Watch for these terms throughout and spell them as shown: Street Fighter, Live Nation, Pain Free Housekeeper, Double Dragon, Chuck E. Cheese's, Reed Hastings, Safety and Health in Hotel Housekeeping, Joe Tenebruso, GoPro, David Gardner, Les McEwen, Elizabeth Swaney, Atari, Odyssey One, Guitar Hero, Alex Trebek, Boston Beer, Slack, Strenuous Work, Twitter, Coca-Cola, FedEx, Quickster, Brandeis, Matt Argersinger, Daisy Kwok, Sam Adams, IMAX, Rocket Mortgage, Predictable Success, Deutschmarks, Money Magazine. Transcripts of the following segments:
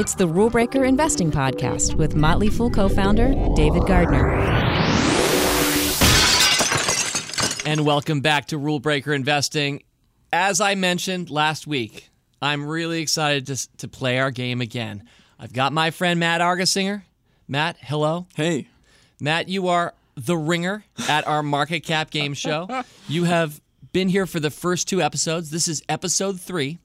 It's the Rule Breaker Investing Podcast with Motley Fool co-founder David Gardner. And welcome back to Rule Breaker Investing. As I mentioned last week, I'm really excited to play our game again. I've got my friend Matt Argersinger. Matt, hello. Hey. Matt, you are the ringer at our market cap game show. You have been here for the first two episodes. This is episode 3.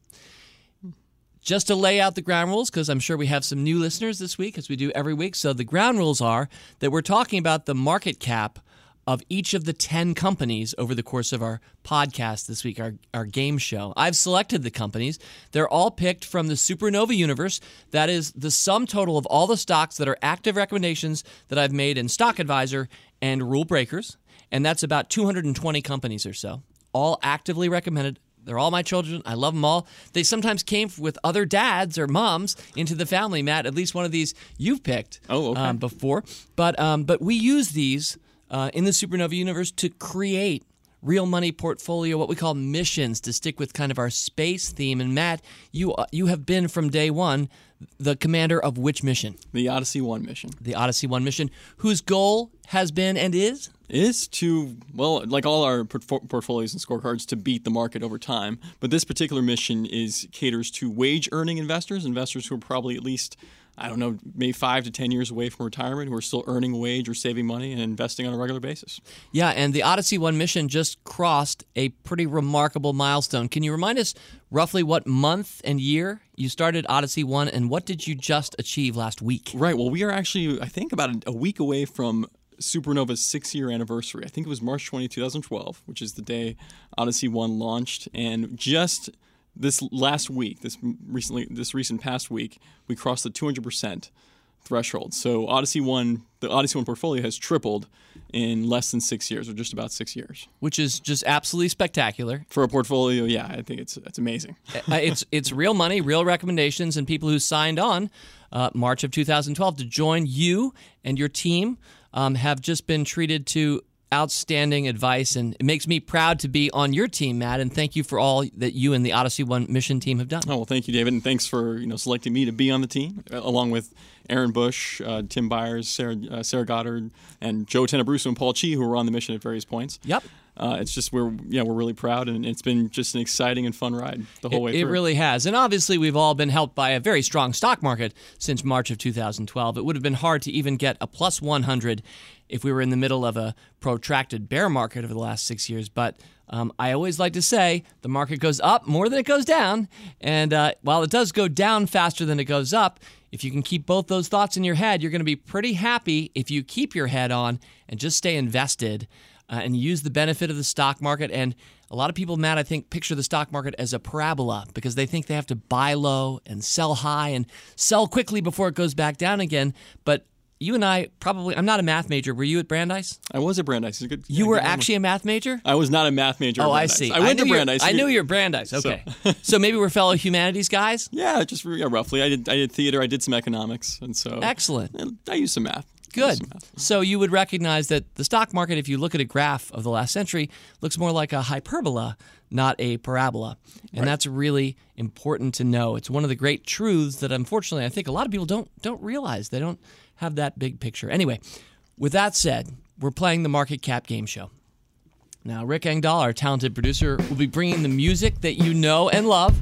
Just to lay out the ground rules, because I'm sure we have some new listeners this week, as we do every week. So the ground rules are that we're talking about the market cap of each of the 10 companies over the course of our podcast this week, our game show. I've selected the companies. They're all picked from the Supernova universe. That is the sum total of all the stocks that are active recommendations that I've made in Stock Advisor and Rule Breakers. And that's about 220 companies or so, all actively recommended. They're all my children. I love them all. They sometimes came with other dads or moms into the family, Matt. At least one of these you've picked before. But we use these in the Supernova universe to create real money portfolio, what we call missions, to stick with kind of our space theme. And Matt, you have been from day one the commander of which mission? The Odyssey One mission. The Odyssey One mission, whose goal has been and is? Is to, well, like all our portfolios and scorecards, to beat the market over time. But this particular mission caters to wage-earning investors who are probably at least, I don't know, maybe 5 to 10 years away from retirement, who are still earning wage or saving money and investing on a regular basis. Yeah, and the Odyssey One mission just crossed a pretty remarkable milestone. Can you remind us roughly what month and year you started Odyssey One, and what did you just achieve last week? Right, well, we are actually, I think, about a week away from Supernova's 6-year anniversary. I think it was March 20, 2012, which is the day Odyssey One launched. And just this last week, this recent past week, we crossed the 200% threshold. So the Odyssey One portfolio has tripled in less than 6 years, or just about 6 years, which is just absolutely spectacular for a portfolio. Yeah, I think it's amazing. it's real money, real recommendations, and people who signed on March of 2012 to join you and your team. Have just been treated to outstanding advice, and it makes me proud to be on your team, Matt, and thank you for all that you and the Odyssey One mission team have done. Oh, well, thank you, David, and thanks for selecting me to be on the team, along with Aaron Bush, Tim Byers, Sarah Goddard, and Joe Tenebruso and Paul Chi, who were on the mission at various points. Yep. It's just we're really proud, and it's been just an exciting and fun ride the whole way through. It really has. And obviously we've all been helped by a very strong stock market since March of 2012. It would have been hard to even get a plus 100 if we were in the middle of a protracted bear market over the last 6 years. But I always like to say the market goes up more than it goes down. And while it does go down faster than it goes up, if you can keep both those thoughts in your head, you're going to be pretty happy if you keep your head on and just stay invested. And use the benefit of the stock market. And a lot of people, Matt, I think, picture the stock market as a parabola because they think they have to buy low and sell high and sell quickly before it goes back down again. But you and I I'm not a math major. Were you at Brandeis? I was at Brandeis. You were actually a math major? I was not a math major at Brandeis. Oh, I see. I went to Brandeis. I knew you were Brandeis. Okay. So maybe we're fellow humanities guys? Yeah, just roughly. I did theater. I did some economics. And so excellent. I used some math. Good. So you would recognize that the stock market, if you look at a graph of the last century, looks more like a hyperbola, not a parabola. And That's really important to know. It's one of the great truths that, unfortunately, I think a lot of people don't realize. They don't have that big picture. Anyway, with that said, we're playing the market cap game show. Now, Rick Engdahl, our talented producer, will be bringing the music that you know and love.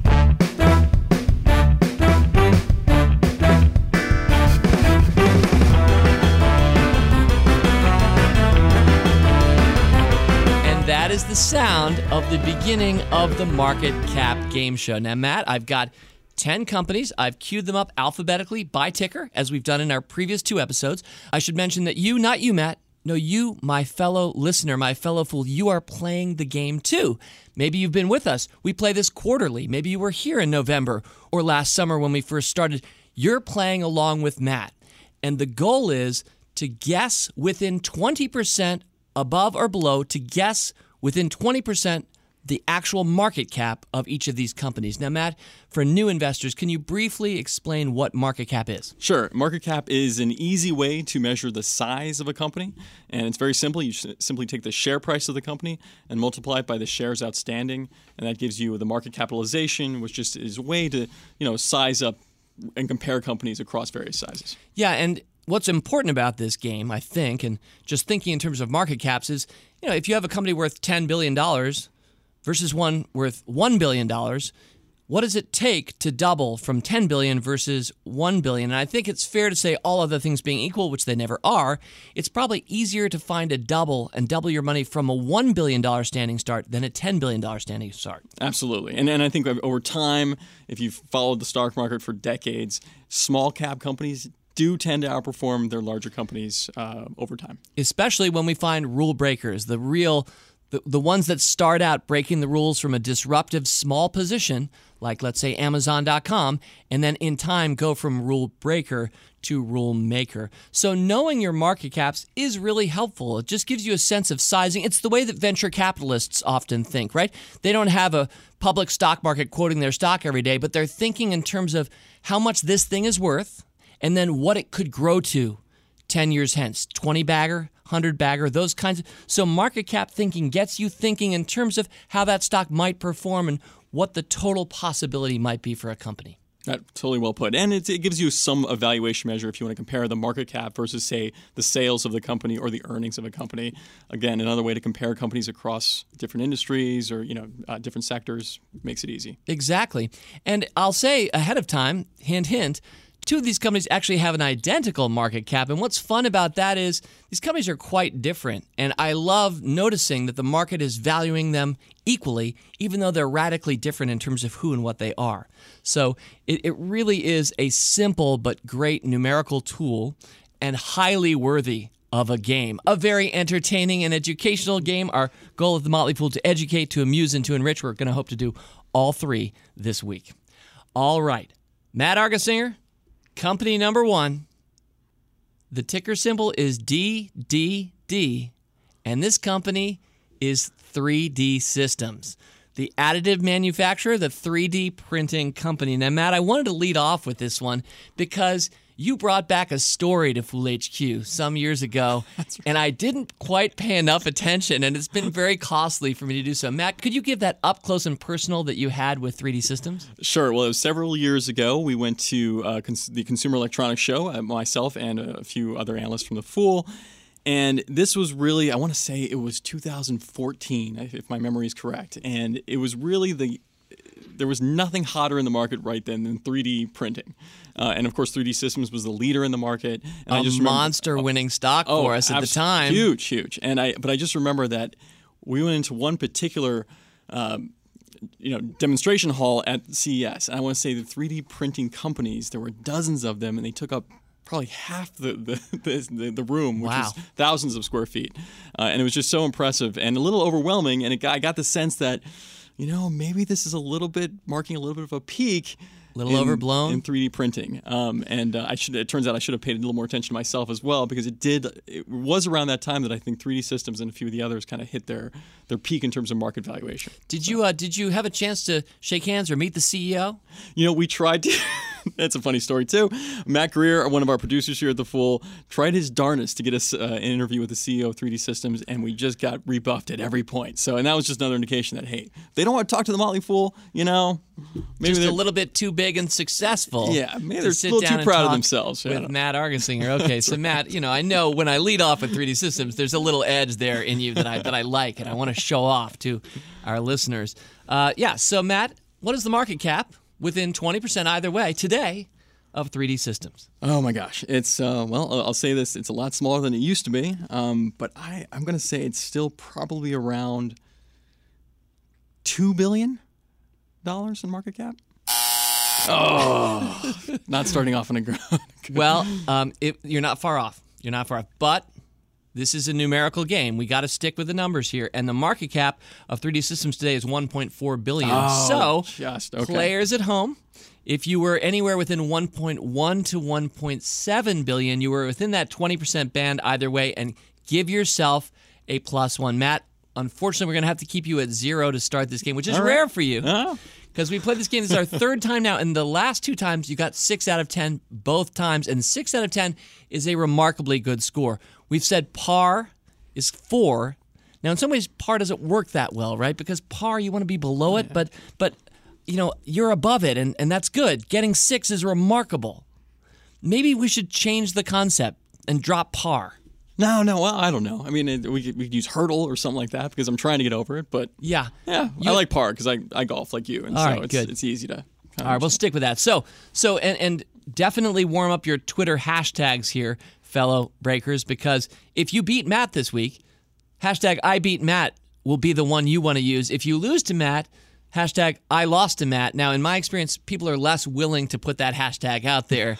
Is the sound of the beginning of the market cap game show. Now, Matt, I've got 10 companies. I've queued them up alphabetically by ticker, as we've done in our previous two episodes. I should mention that you, not you, Matt, no, you, my fellow listener, my fellow fool, you are playing the game too. Maybe you've been with us. We play this quarterly. Maybe you were here in November or last summer when we first started. You're playing along with Matt. And the goal is to guess within 20% above or below, to guess within 20% the actual market cap of each of these companies. Now, Matt, for new investors, can you briefly explain what market cap is? Sure. Market cap is an easy way to measure the size of a company, and it's very simple. You simply take the share price of the company and multiply it by the shares outstanding, and that gives you the market capitalization, which just is a way to, size up and compare companies across various sizes. Yeah, and what's important about this game, I think, and just thinking in terms of market caps is, if you have a company worth $10 billion versus one worth $1 billion, what does it take to double from $10 billion versus $1 billion? And I think it's fair to say, all other things being equal, which they never are, it's probably easier to find a double and double your money from a $1 billion standing start than a $10 billion standing start. Absolutely. And I think over time, if you've followed the stock market for decades, small cap companies do tend to outperform their larger companies over time. Especially when we find rule breakers, the ones that start out breaking the rules from a disruptive small position, like let's say Amazon.com, and then in time go from rule breaker to rule maker. So knowing your market caps is really helpful. It just gives you a sense of sizing. It's the way that venture capitalists often think, right? They don't have a public stock market quoting their stock every day, but they're thinking in terms of how much this thing is worth and then what it could grow to 10 years hence, 20-bagger, 100-bagger, those kinds of. So market cap thinking gets you thinking in terms of how that stock might perform and what the total possibility might be for a company. That's totally well put. And it gives you some evaluation measure if you want to compare the market cap versus, say, the sales of the company or the earnings of a company. Again, another way to compare companies across different industries or different sectors makes it easy. Exactly. And I'll say ahead of time, hint, hint, two of these companies actually have an identical market cap, and what's fun about that is these companies are quite different, and I love noticing that the market is valuing them equally, even though they're radically different in terms of who and what they are. So it really is a simple but great numerical tool and highly worthy of a game. A very entertaining and educational game. Our goal at the Motley Fool, to educate, to amuse, and to enrich. We're going to hope to do all three this week. All right. Matt Argersinger, company number one, the ticker symbol is DDD, and this company is 3D Systems, the additive manufacturer, the 3D printing company. Now, Matt, I wanted to lead off with this one because you brought back a story to Fool HQ some years ago, right, and I didn't quite pay enough attention, and it's been very costly for me to do so. Matt, could you give that up close and personal that you had with 3D Systems? Sure. Well, it was several years ago. We went to the Consumer Electronics Show, myself and a few other analysts from The Fool, and this was really, I want to say it was 2014, if my memory is correct, and it was really there was nothing hotter in the market right then than 3D printing. And of course, 3D Systems was the leader in the market. And I just remember, monster-winning stock for us at the time. Huge, huge. But I just remember that we went into one particular demonstration hall at CES. And I want to say the 3D printing companies, there were dozens of them, and they took up probably half the room, which wow, was thousands of square feet. And it was just so impressive and a little overwhelming. And I got the sense that, maybe this is a little bit marking a little bit of a peak, overblown in 3D printing. It turns out I should have paid a little more attention to myself as well, because it was around that time that I think 3D Systems and a few of the others kind of hit their peak in terms of market valuation. Did you have a chance to shake hands or meet the CEO? We tried to. That's a funny story too. Matt Greer, one of our producers here at The Fool, tried his darndest to get us an interview with the CEO of 3D Systems, and we just got rebuffed at every point. So, and that was just another indication that, hey, they don't want to talk to the Motley Fool, maybe just a little bit too big and successful. Yeah, maybe they're still too proud of themselves. With Matt Argersinger. Okay, so Matt, I know when I lead off with 3D Systems, there's a little edge there in you that I like, and I want to show off to our listeners. So Matt, what is the market cap? Within 20% either way today of 3D Systems. Oh my gosh. It's, I'll say this, it's a lot smaller than it used to be, but I'm going to say it's still probably around $2 billion in market cap. Oh, not starting off on a good. Well, you're not far off. You're not far off, but this is a numerical game. We got to stick with the numbers here. And the market cap of 3D Systems today is $1.4 billion. Oh, so, just, okay, Players at home, if you were anywhere within $1.1 to $1.7 billion, you were within that 20% band either way, and give yourself a +1. Matt, Unfortunately, we're going to have to keep you at zero to start this game, which is rare for you. Because we played this game. This is our third time now. And the last two times, you got 6 out of 10 both times. And 6 out of 10 is a remarkably good score. We've said par is 4. Now, in some ways, par doesn't work that well, right? Because par, you want to be below it. But you know, you're above it, and that's good. Getting 6 is remarkable. Maybe we should change the concept and drop par. No, well, I don't know. I mean, we could use hurdle or something like that because I'm trying to get over it, but... Yeah, I like par because I golf like you, and all so right, it's easy to... All right, we'll stick with that. So and definitely warm up your Twitter hashtags here, fellow breakers, because if you beat Matt this week, hashtag I beat Matt will be the one you want to use. If you lose to Matt... Hashtag, I lost to Matt. Now, in my experience, people are less willing to put that hashtag out there,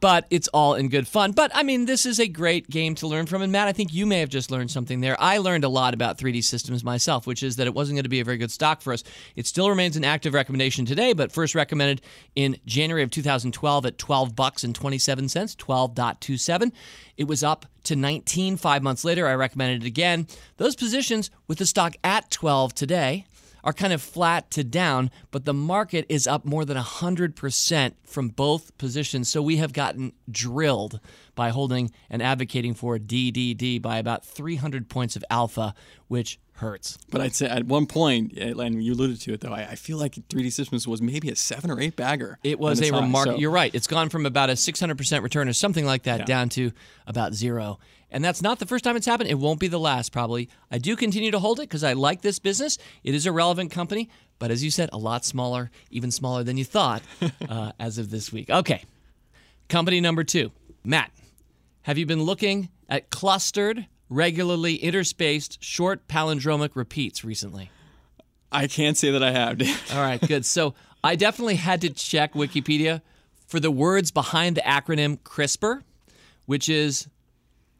but it's all in good fun. But, I mean, this is a great game to learn from, and Matt, I think you may have just learned something there. I learned a lot about 3D Systems myself, which is that it wasn't going to be a very good stock for us. It still remains an active recommendation today, but first recommended in January of 2012 at $12.27, 12.27. It was up to 19 5 months later. I recommended it again. Those positions with the stock at 12 today are kind of flat to down, but the market is up more than 100% from both positions. So we have gotten drilled by holding and advocating for DDD by about 300 points of alpha, which hurts. But I'd say at one point, and you alluded to it though, I feel like 3D Systems was maybe a 7 or 8 bagger. It was a remarkable. So. You're right. It's gone from about a 600% return or something like that down to about zero. And that's not the first time it's happened. It won't be the last, probably. I do continue to hold it because I like this business. It is a relevant company, but as you said, a lot smaller, even smaller than you thought as of this week. Okay. Company number 2. Matt, have you been looking at clustered, regularly interspaced, short palindromic repeats recently? I can't say that I have. All right, good. So I definitely had to check Wikipedia for the words behind the acronym CRISPR, which is...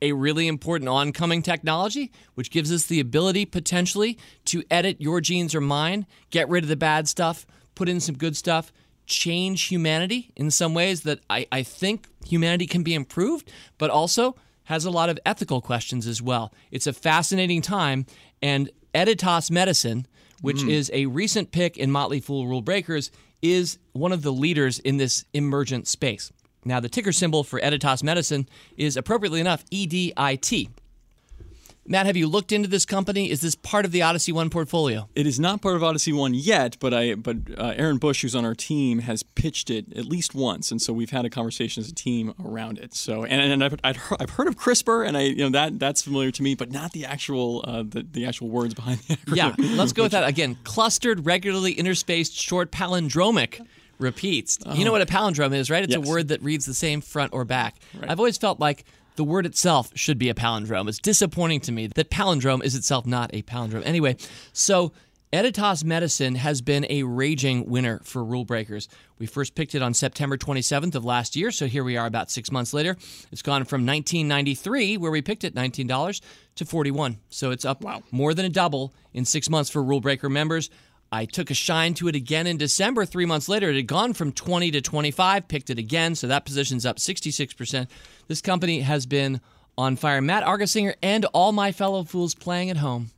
a really important oncoming technology, which gives us the ability, potentially, to edit your genes or mine, get rid of the bad stuff, put in some good stuff, change humanity in some ways that I think humanity can be improved, but also has a lot of ethical questions as well. It's a fascinating time, and Editas Medicine, which is a recent pick in Motley Fool Rule Breakers, is one of the leaders in this emergent space. Now, the ticker symbol for Editas Medicine is, appropriately enough, EDIT. Matt, have you looked into this company? Is this part of the Odyssey One portfolio? It is not part of Odyssey One yet, but Aaron Bush, who's on our team, has pitched it at least once, and so we've had a conversation as a team around it. So, and I've heard of CRISPR, and that's familiar to me, but not the actual the actual words behind the acronym. Yeah, let's go with that again. Clustered, regularly interspaced, short palindromic repeats. You know what a palindrome is, right? It's a word that reads the same front or back. Right. I've always felt like the word itself should be a palindrome. It's disappointing to me that palindrome is itself not a palindrome. Anyway, so Editas Medicine has been a raging winner for Rule Breakers. We first picked it on September 27th of last year, so here we are about 6 months later. It's gone from $19.93, where we picked it, $19, to $41. So it's up more than a double in 6 months for Rule Breaker members. I took a shine to it again in December. 3 months later, it had gone from 20 to 25, picked it again, so that position's up 66%. This company has been on fire. Matt Argersinger and all my fellow fools playing at home,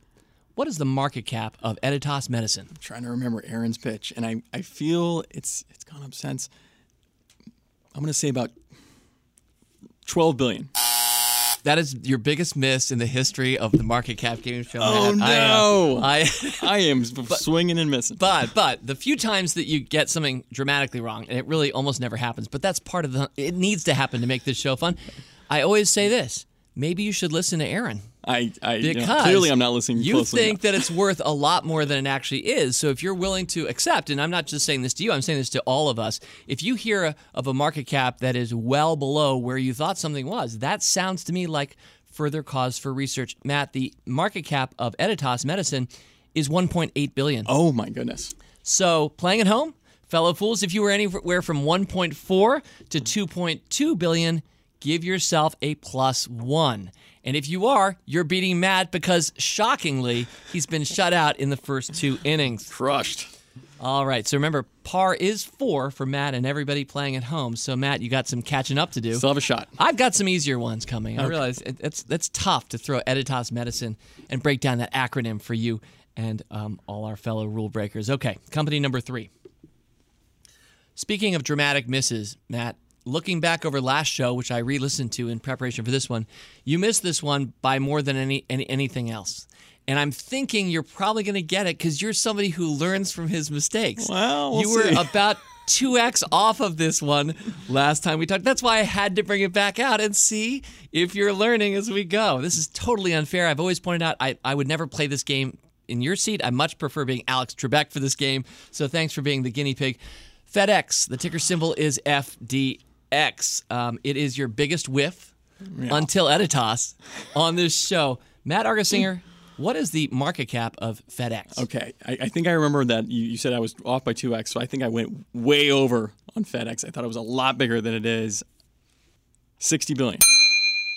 what is the market cap of Editas Medicine? I'm trying to remember Aaron's pitch, and I feel it's gone up since. I'm going to say about $12 billion. That is your biggest miss in the history of the market cap gaming show. Oh, no. I am swinging and missing. But the few times that you get something dramatically wrong, and it really almost never happens, but that's part of it needs to happen to make this show fun. I always say this. Maybe you should listen to Aaron. Clearly I'm not listening closely enough. You think that it's worth a lot more than it actually is. So if you're willing to accept, and I'm not just saying this to you, I'm saying this to all of us, if you hear of a market cap that is well below where you thought something was, that sounds to me like further cause for research. Matt, the market cap of Editas Medicine is $1.8 billion. Oh, my goodness. So playing at home, fellow fools, if you were anywhere from $1.4 to $2.2 billion, give yourself a +1. And if you are, you're beating Matt because, shockingly, he's been shut out in the first 2 innings. Crushed. All right, so remember, par is 4 for Matt and everybody playing at home. So, Matt, you got some catching up to do. Still have a shot. I've got some easier ones coming. Okay. I realize it's tough to throw Editas Medicine and break down that acronym for you and all our fellow rule breakers. Okay, company number 3. Speaking of dramatic misses, Matt, looking back over last show, which I re-listened to in preparation for this one, you missed this one by more than anything else. And I'm thinking you're probably going to get it because you're somebody who learns from his mistakes. Well, we'll see. You were about 2x off of this one last time we talked. That's why I had to bring it back out and see if you're learning as we go. This is totally unfair. I've always pointed out I would never play this game in your seat. I much prefer being Alex Trebek for this game. So thanks for being the guinea pig. FedEx, the ticker symbol is FDX. It is your biggest whiff until Editas on this show. Matt Argersinger. What is the market cap of FedEx? Okay, I think I remember that you said I was off by 2x, so I think I went way over on FedEx. I thought it was a lot bigger than it is. $60 billion.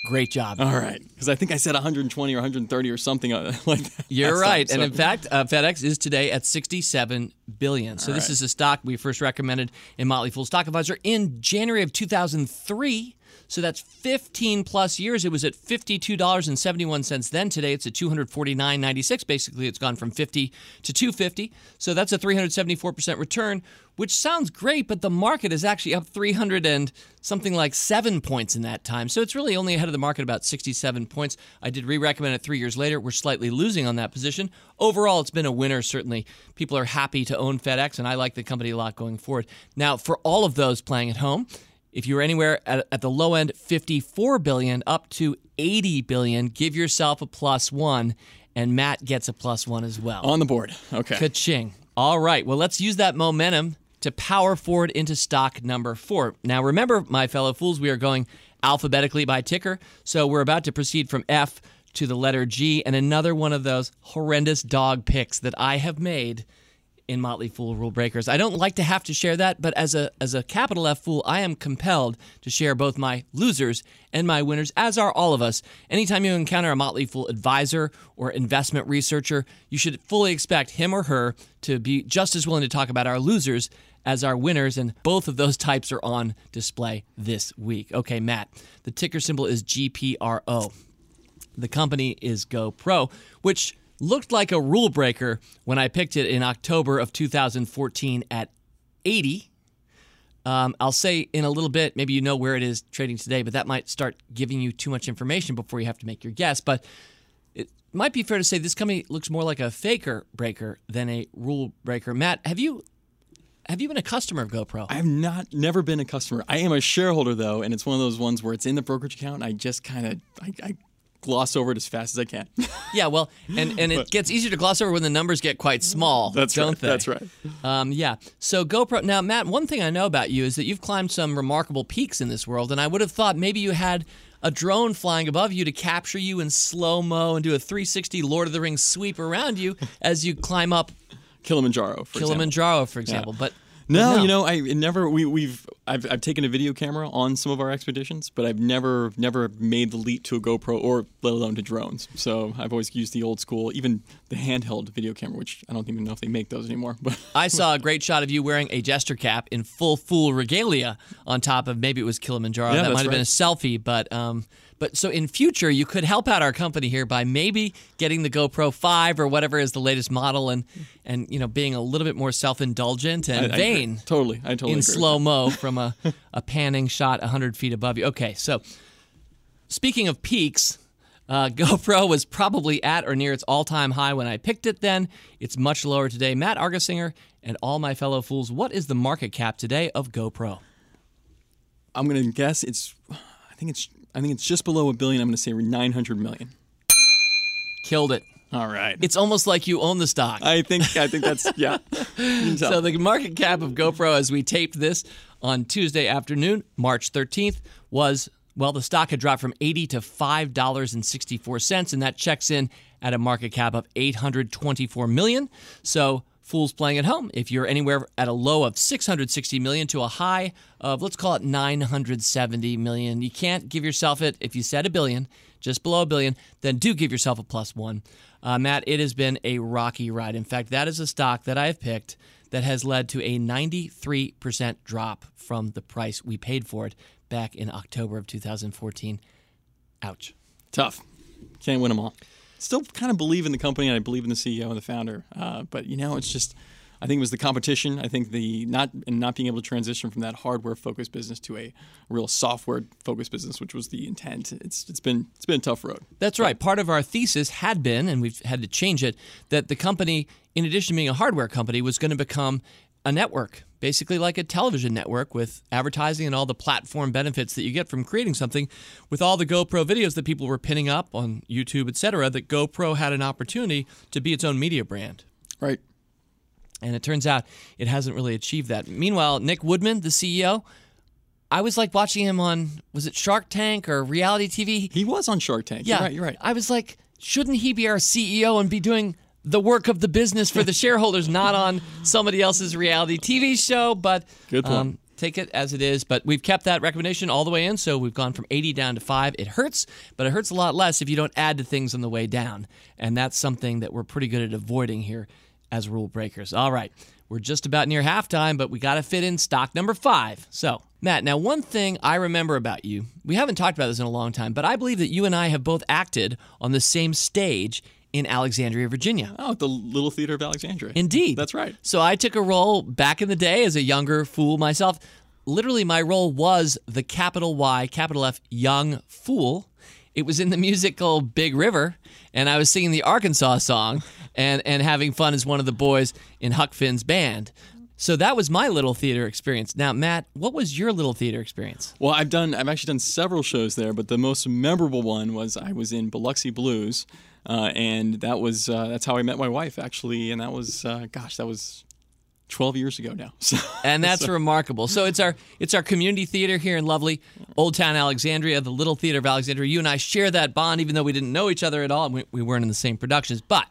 Great job. All right, because I think I said 120 or 130 or something like that. You're right, time, so. And in fact, FedEx is today at $67 billion. So this is a stock we first recommended in Motley Fool Stock Advisor in January of 2003. So that's 15 plus years. It was at $52.71 then. Today it's at $249.96. Basically, it's gone from $50 to $250. So that's a 374% return, which sounds great, but the market is actually up 300 and something like 7 points in that time. So it's really only ahead of the market about 67 points. I did re-recommend it 3 years later. We're slightly losing on that position. Overall, it's been a winner, certainly. People are happy to own FedEx, and I like the company a lot going forward. Now, for all of those playing at home, if you're anywhere at the low end, $54 billion up to $80 billion, give yourself a +1, and Matt gets a +1 as well. On the board. Okay. Ka-ching. All right. Well, let's use that momentum to power forward into stock number 4. Now, remember, my fellow fools, we are going alphabetically by ticker, so we're about to proceed from F to the letter G, and another one of those horrendous dog picks that I have made in Motley Fool Rule Breakers. I don't like to have to share that, but as a capital F fool, I am compelled to share both my losers and my winners, as are all of us. Anytime you encounter a Motley Fool advisor or investment researcher, you should fully expect him or her to be just as willing to talk about our losers as our winners, and both of those types are on display this week. Okay, Matt, the ticker symbol is GPRO. The company is GoPro, which looked like a rule breaker when I picked it in October of 2014 at 80. I'll say in a little bit, maybe you know where it is trading today, but that might start giving you too much information before you have to make your guess. But it might be fair to say this company looks more like a faker breaker than a rule breaker. Matt, have you been a customer of GoPro? I have never been a customer. I am a shareholder, though, and it's one of those ones where it's in the brokerage account. And I just kind of I gloss over it as fast as I can. Yeah, well, and it gets easier to gloss over when the numbers get quite small, don't they? That's right. Yeah. So GoPro. Now, Matt, one thing I know about you is that you've climbed some remarkable peaks in this world, and I would have thought maybe you had a drone flying above you to capture you in slow-mo and do a 360 Lord of the Rings sweep around you as you climb up Kilimanjaro, for example. Yeah. But no, you know, I've taken a video camera on some of our expeditions, but I've never made the leap to a GoPro or let alone to drones. So I've always used the old school, even the handheld video camera, which I don't even know if they make those anymore. But I saw a great shot of you wearing a jester cap in full fool regalia on top of maybe it was Kilimanjaro. Yeah, that might have been a selfie, but so in future you could help out our company here by maybe getting the GoPro 5 or whatever is the latest model and you know being a little bit more self-indulgent and vain. I totally agree. In slow-mo from a panning shot 100 feet above you. Okay, so speaking of peaks, GoPro was probably at or near its all-time high when I picked it then. It's much lower today. Matt Argersinger and all my fellow fools, what is the market cap today of GoPro? I'm going to guess I think it's just below $1 billion. I'm going to say $900 million. Killed it. All right. It's almost like you own the stock. I think that's, yeah. So the market cap of GoPro as we taped this on Tuesday afternoon, March 13th, was, well, the stock had dropped from $80 to $5.64, and that checks in at a market cap of $824 million. So fools playing at home, if you're anywhere at a low of $660 million to a high of, let's call it $970 million, you can't give yourself it if you said $1 billion. Just below $1 billion, then do give yourself a +1. Matt, it has been a rocky ride. In fact, that is a stock that I have picked that has led to a 93% drop from the price we paid for it back in October of 2014. Ouch. Tough. Can't win them all. Still kind of believe in the company, and I believe in the CEO and the founder. But, you know, it's just, I think it was the competition. I think the not being able to transition from that hardware-focused business to a real software-focused business, which was the intent. It's been a tough road. That's right. Part of our thesis had been, and we've had to change it, that the company, in addition to being a hardware company, was going to become a network, basically like a television network with advertising and all the platform benefits that you get from creating something. With all the GoPro videos that people were pinning up on YouTube, et cetera, that GoPro had an opportunity to be its own media brand. Right. And it turns out it hasn't really achieved that. Meanwhile, Nick Woodman, the CEO, I was like watching him on, was it Shark Tank or reality TV? He was on Shark Tank. Yeah. You're right. I was like, shouldn't he be our CEO and be doing the work of the business for the shareholders, not on somebody else's reality TV show? But good point. Take it as it is. But we've kept that recommendation all the way in, so we've gone from 80 down to 5. It hurts, but it hurts a lot less if you don't add to things on the way down. And that's something that we're pretty good at avoiding here as Rule Breakers. All right, we're just about near halftime, but we got to fit in stock number 5. So, Matt, now one thing I remember about you, we haven't talked about this in a long time, but I believe that you and I have both acted on the same stage in Alexandria, Virginia. Oh, the Little Theater of Alexandria. Indeed. That's right. So I took a role back in the day as a younger fool myself. Literally, my role was the capital Y, capital F, young fool. It was in the musical Big River, and I was singing the Arkansas song and having fun as one of the boys in Huck Finn's band. So that was my Little Theater experience. Now, Matt, what was your Little Theater experience? Well, I've actually done several shows there, but the most memorable one was I was in Biloxi Blues, and that was that's how I met my wife, actually, and that was that was 12 years ago now. So, and that's remarkable. So it's our community theater here in lovely Old Town Alexandria, the Little Theater of Alexandria. You and I share that bond, even though we didn't know each other at all, and we weren't in the same productions, but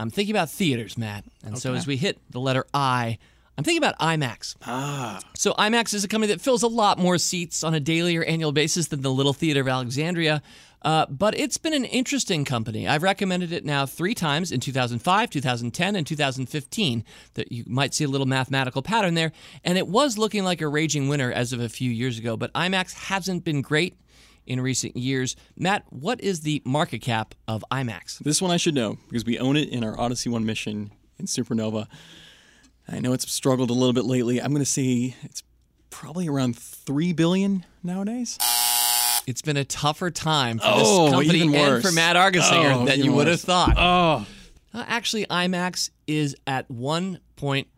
I'm thinking about theaters, Matt, and so as we hit the letter I, I'm thinking about IMAX. Ah. So IMAX is a company that fills a lot more seats on a daily or annual basis than the Little Theater of Alexandria, but it's been an interesting company. I've recommended it now 3 times in 2005, 2010, and 2015, that you might see a little mathematical pattern there, and it was looking like a raging winner as of a few years ago, but IMAX hasn't been great in recent years. Matt, what is the market cap of IMAX? This one I should know because we own it in our Odyssey One mission in Supernova. I know it's struggled a little bit lately. I'm going to say it's probably around $3 billion nowadays. It's been a tougher time for this company and for Matt Argersinger than you would have thought. Oh, actually, IMAX is at one point,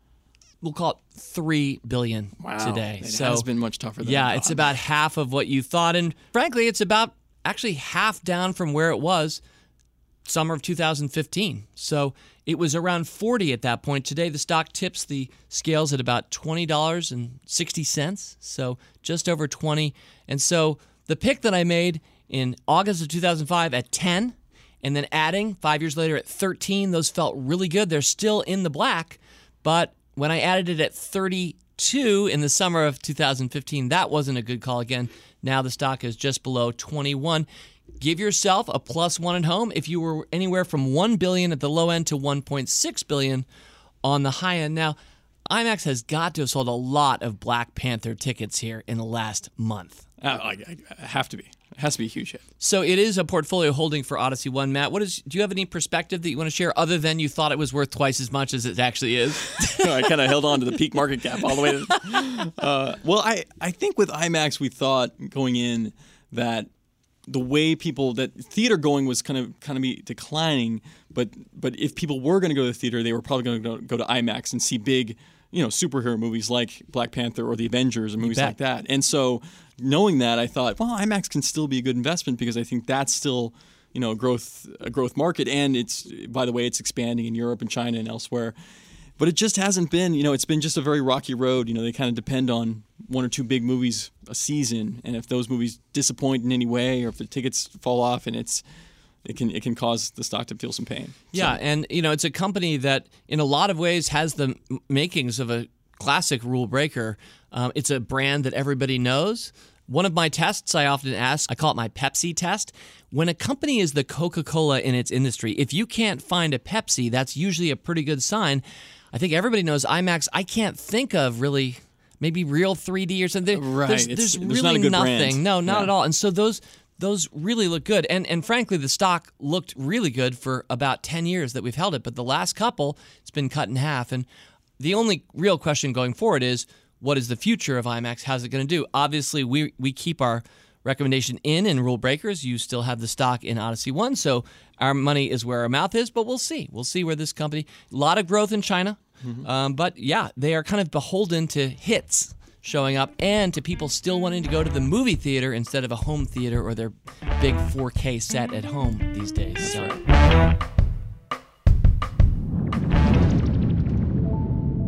we'll call it $3 billion today. It has been much tougher than I thought. It's about half of what you thought, and frankly, it's about actually half down from where it was summer of 2015. So it was around 40 at that point. Today, the stock tips the scales at about $20.60, so just over 20. And so the pick that I made in August of 2005 at 10, and then adding 5 years later at 13, those felt really good. They're still in the black, but when I added it at 32 in the summer of 2015, that wasn't a good call again. Now the stock is just below 21. Give yourself a +1 at home if you were anywhere from $1 billion at the low end to $1.6 billion on the high end. Now, IMAX has got to have sold a lot of Black Panther tickets here in the last month. I have to be. It has to be a huge hit. So it is a portfolio holding for Odyssey One. Matt, do you have any perspective that you want to share other than you thought it was worth twice as much as it actually is? I kind of held on to the peak market cap all the way to well, I think with IMAX we thought going in that the way that theater going was kind of be declining, but if people were going to go to the theater, they were probably going to go to IMAX and see big, superhero movies like Black Panther or The Avengers and movies like that. And so knowing that, I thought, well, IMAX can still be a good investment because I think that's still, a growth market. And it's, by the way, it's expanding in Europe and China and elsewhere. But it just hasn't been, it's been just a very rocky road. They kind of depend on 1 or 2 big movies a season. And if those movies disappoint in any way or if the tickets fall off and it can cause the stock to feel some pain. Yeah, so. And it's a company that in a lot of ways has the makings of a classic rule breaker. It's a brand that everybody knows. One of my tests I often ask, I call it my Pepsi test. When a company is the Coca-Cola in its industry, if you can't find a Pepsi, that's usually a pretty good sign. I think everybody knows IMAX. I can't think of really maybe real 3D or something. Right. There's really not a good nothing. Brand. No, not at all. And so those really look good. And frankly, the stock looked really good for about 10 years that we've held it. But the last couple, it's been cut in half. And the only real question going forward is, what is the future of IMAX? How's it going to do? Obviously, we keep our recommendation in Rule Breakers. You still have the stock in Odyssey One, so our money is where our mouth is, but we'll see. We'll see where this company... A lot of growth in China, but yeah, they are kind of beholden to hits showing up and to people still wanting to go to the movie theater instead of a home theater or their big 4K set at home these days. That's right.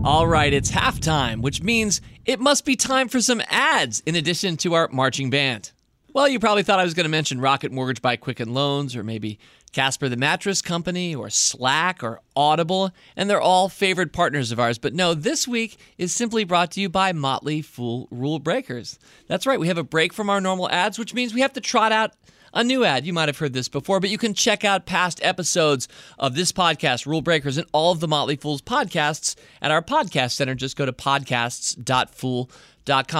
All right, it's halftime, which means it must be time for some ads in addition to our marching band. Well, you probably thought I was going to mention Rocket Mortgage by Quicken Loans, or maybe Casper the Mattress Company, or Slack, or Audible, and they're all favorite partners of ours. But no, this week is simply brought to you by Motley Fool Rule Breakers. That's right, we have a break from our normal ads, which means we have to trot out a new ad. You might have heard this before, but you can check out past episodes of this podcast, Rule Breakers, and all of the Motley Fool's podcasts at our podcast center. Just go to podcasts.fool.com.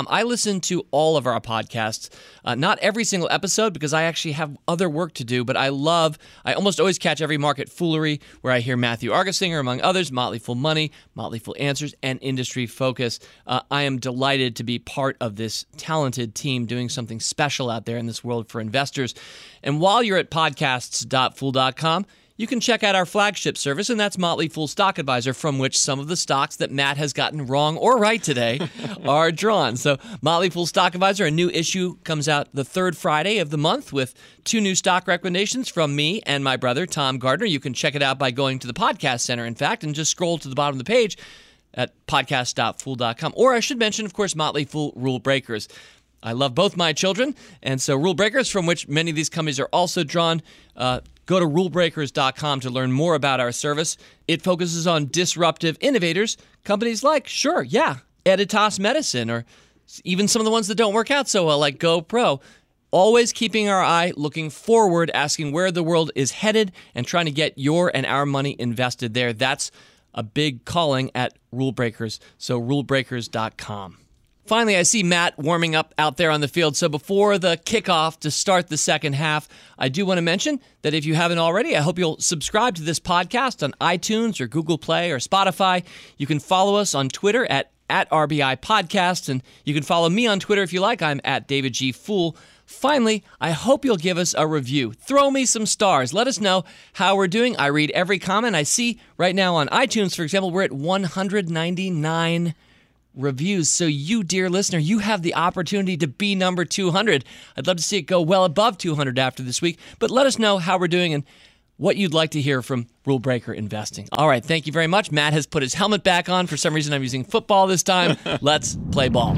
I listen to all of our podcasts, not every single episode because I actually have other work to do, but I almost always catch every market foolery where I hear Matt Argersinger, among others, Motley Fool Money, Motley Fool Answers, and Industry Focus. I am delighted to be part of this talented team doing something special out there in this world for investors. And while you're at podcasts.fool.com, you can check out our flagship service, and that's Motley Fool Stock Advisor, from which some of the stocks that Matt has gotten wrong or right today are drawn. So Motley Fool Stock Advisor, a new issue comes out the third Friday of the month with two new stock recommendations from me and my brother, Tom Gardner. You can check it out by going to the podcast center, in fact, and just scroll to the bottom of the page at podcast.fool.com. Or I should mention, of course, Motley Fool Rule Breakers. I love both my children, and so Rule Breakers, from which many of these companies are also drawn, go to rulebreakers.com to learn more about our service. It focuses on disruptive innovators, companies like, Editas Medicine, or even some of the ones that don't work out so well, like GoPro. Always keeping our eye, looking forward, asking where the world is headed, and trying to get your and our money invested there. That's a big calling at Rule Breakers, so rulebreakers.com. Finally, I see Matt warming up out there on the field. So before the kickoff to start the second half, I do want to mention that if you haven't already, I hope you'll subscribe to this podcast on iTunes or Google Play or Spotify. You can follow us on Twitter at RBI Podcast, and you can follow me on Twitter if you like. I'm at David G. Fool. Finally, I hope you'll give us a review. Throw me some stars. Let us know how we're doing. I read every comment I see. Right now on iTunes, for example, we're at 199 reviews. So you, dear listener, you have the opportunity to be number 200. I'd love to see it go well above 200 after this week, but let us know how we're doing and what you'd like to hear from Rule Breaker Investing. All right, thank you very much. Matt has put his helmet back on. For some reason, I'm using football this time. Let's play ball.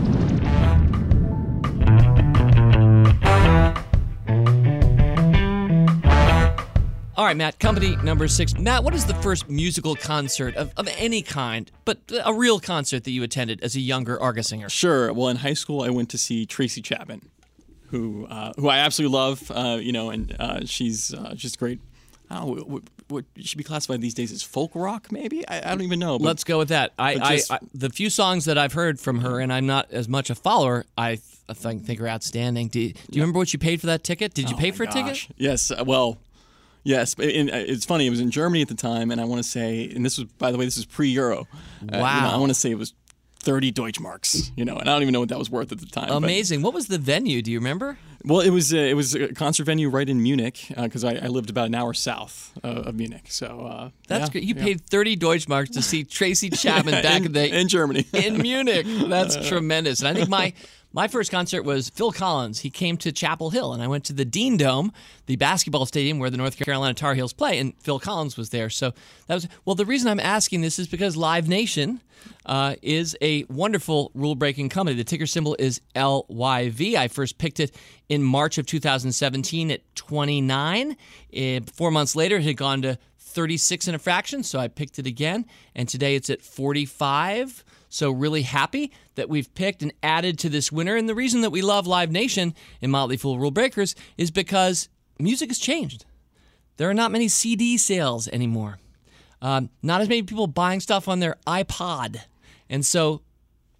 All right, Matt, company number 6. Matt, what is the first musical concert of any kind, but a real concert that you attended as a younger Argersinger? Sure. Well, in high school, I went to see Tracy Chapman, who I absolutely love, she's just great. What should be classified these days as folk rock, maybe? I don't even know. Let's go with that. The few songs that I've heard from her, and I'm not as much a follower, I think are outstanding. Do you remember what you paid for that ticket? Did you pay for a ticket? Yes. Well... Yes, and it's funny. It was in Germany at the time, and I want to say, and this was, by the way, this is pre-Euro. Wow. I want to say it was 30 Deutschmarks, and I don't even know what that was worth at the time. Amazing. What was the venue? Do you remember? Well, it was a concert venue right in Munich, because I lived about an hour south of Munich. So that's great. You paid 30 Deutschmarks to see Tracy Chapman back in the day in Germany, in Munich. That's tremendous. And I think my first concert was Phil Collins. He came to Chapel Hill, and I went to the Dean Dome, the basketball stadium where the North Carolina Tar Heels play, and Phil Collins was there. So that was the reason I'm asking this is because Live Nation is a wonderful rule-breaking company. The ticker symbol is LYV. I first picked it in March of 2017 at 29. 4 months later, it had gone to 36 and a fraction, so I picked it again, and today it's at 45. So really happy that we've picked and added to this winner. And the reason that we love Live Nation and Motley Fool Rule Breakers is because music has changed. There are not many CD sales anymore. Not as many people buying stuff on their iPod. And so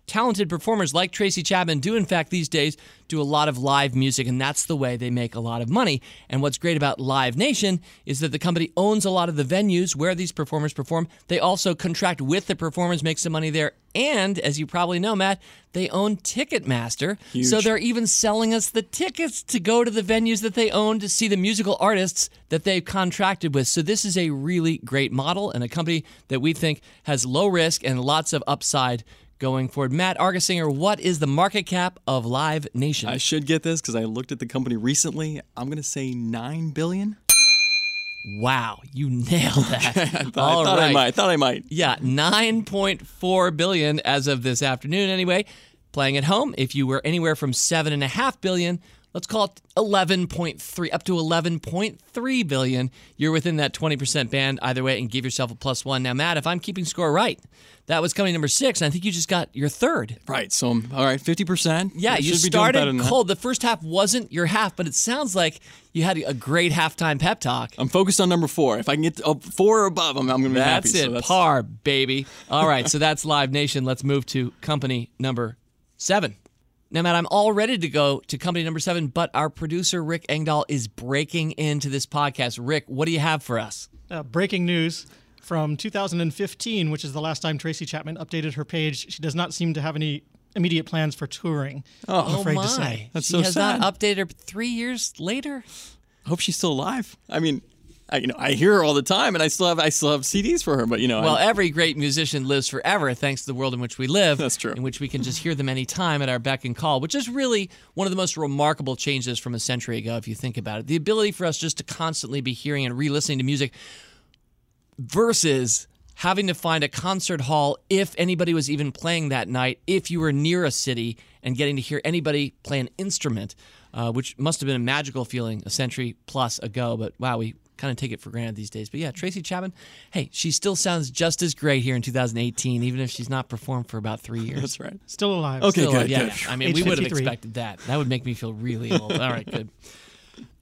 talented performers like Tracy Chapman do, in fact, these days do a lot of live music, and that's the way they make a lot of money. And what's great about Live Nation is that the company owns a lot of the venues where these performers perform. They also contract with the performers, make some money there. And, as you probably know, Matt, they own Ticketmaster. Huge. So they're even selling us the tickets to go to the venues that they own to see the musical artists that they've contracted with. So this is a really great model and a company that we think has low risk and lots of upside going forward. Matt Argersinger, what is the market cap of Live Nation? I should get this because I looked at the company recently. I'm going to say $9 billion. Wow, you nailed that. I thought I might. Yeah, $9.4 billion as of this afternoon anyway. Playing at home, if you were anywhere from $7.5 billion, let's call it $11.3 billion. You're within that 20% band either way, and give yourself a +1. Now, Matt, if I'm keeping score right, that was coming number 6, and I think you just got your third. Right, so I'm all right, 50%. Yeah, you started cold. The first half wasn't your half, but it sounds like you had a great halftime pep talk. I'm focused on number 4. If I can get to 4 or above, I'm going to be happy. That's it, so par, baby. All right, so that's Live Nation. Let's move to company number 7. Now, Matt, I'm all ready to go to company number 7, but our producer, Rick Engdahl, is breaking into this podcast. Rick, what do you have for us? Breaking news from 2015, which is the last time Tracy Chapman updated her page. She does not seem to have any immediate plans for touring, I'm afraid to say. That's so sad. She has not updated her 3 years later. I hope she's still alive. I mean, I hear her all the time, and I still have CDs for her. But every great musician lives forever, thanks to the world in which we live. That's true. In which we can just hear them any time at our beck and call, which is really one of the most remarkable changes from a century ago, if you think about it. The ability for us just to constantly be hearing and re-listening to music, versus having to find a concert hall if anybody was even playing that night, if you were near a city, and getting to hear anybody play an instrument, which must have been a magical feeling a century plus ago. But wow, we kind of take it for granted these days. But yeah, Tracy Chapman, hey, she still sounds just as great here in 2018, even if she's not performed for about 3 years. That's right. Still alive. Okay, still good. Alive. Yeah. I mean, we would have expected that. That would make me feel really old. All right, good.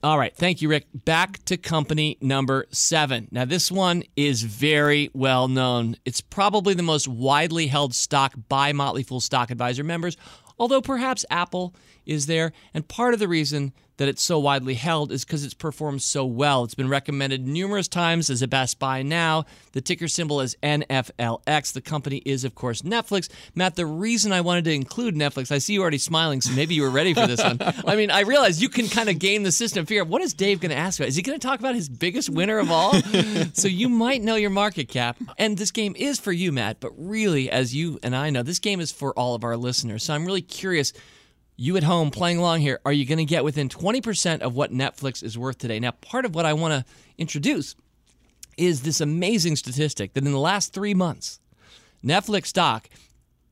All right, thank you, Rick. Back to company number 7. Now, this one is very well known. It's probably the most widely held stock by Motley Fool Stock Advisor members, although perhaps Apple is there. And part of the reason that it's so widely held is because it's performed so well. It's been recommended numerous times as a best buy now. The ticker symbol is NFLX. The company is, of course, Netflix. Matt, the reason I wanted to include Netflix, I see you already smiling, so maybe you were ready for this one. I mean, I realize you can kind of game the system, figure out what is Dave going to ask about? Is he going to talk about his biggest winner of all? So you might know your market cap. And this game is for you, Matt, but really, as you and I know, this game is for all of our listeners. So I'm really curious, you at home playing along here, are you going to get within 20% of what Netflix is worth today? Now, part of what I want to introduce is this amazing statistic that in the last 3 months, Netflix stock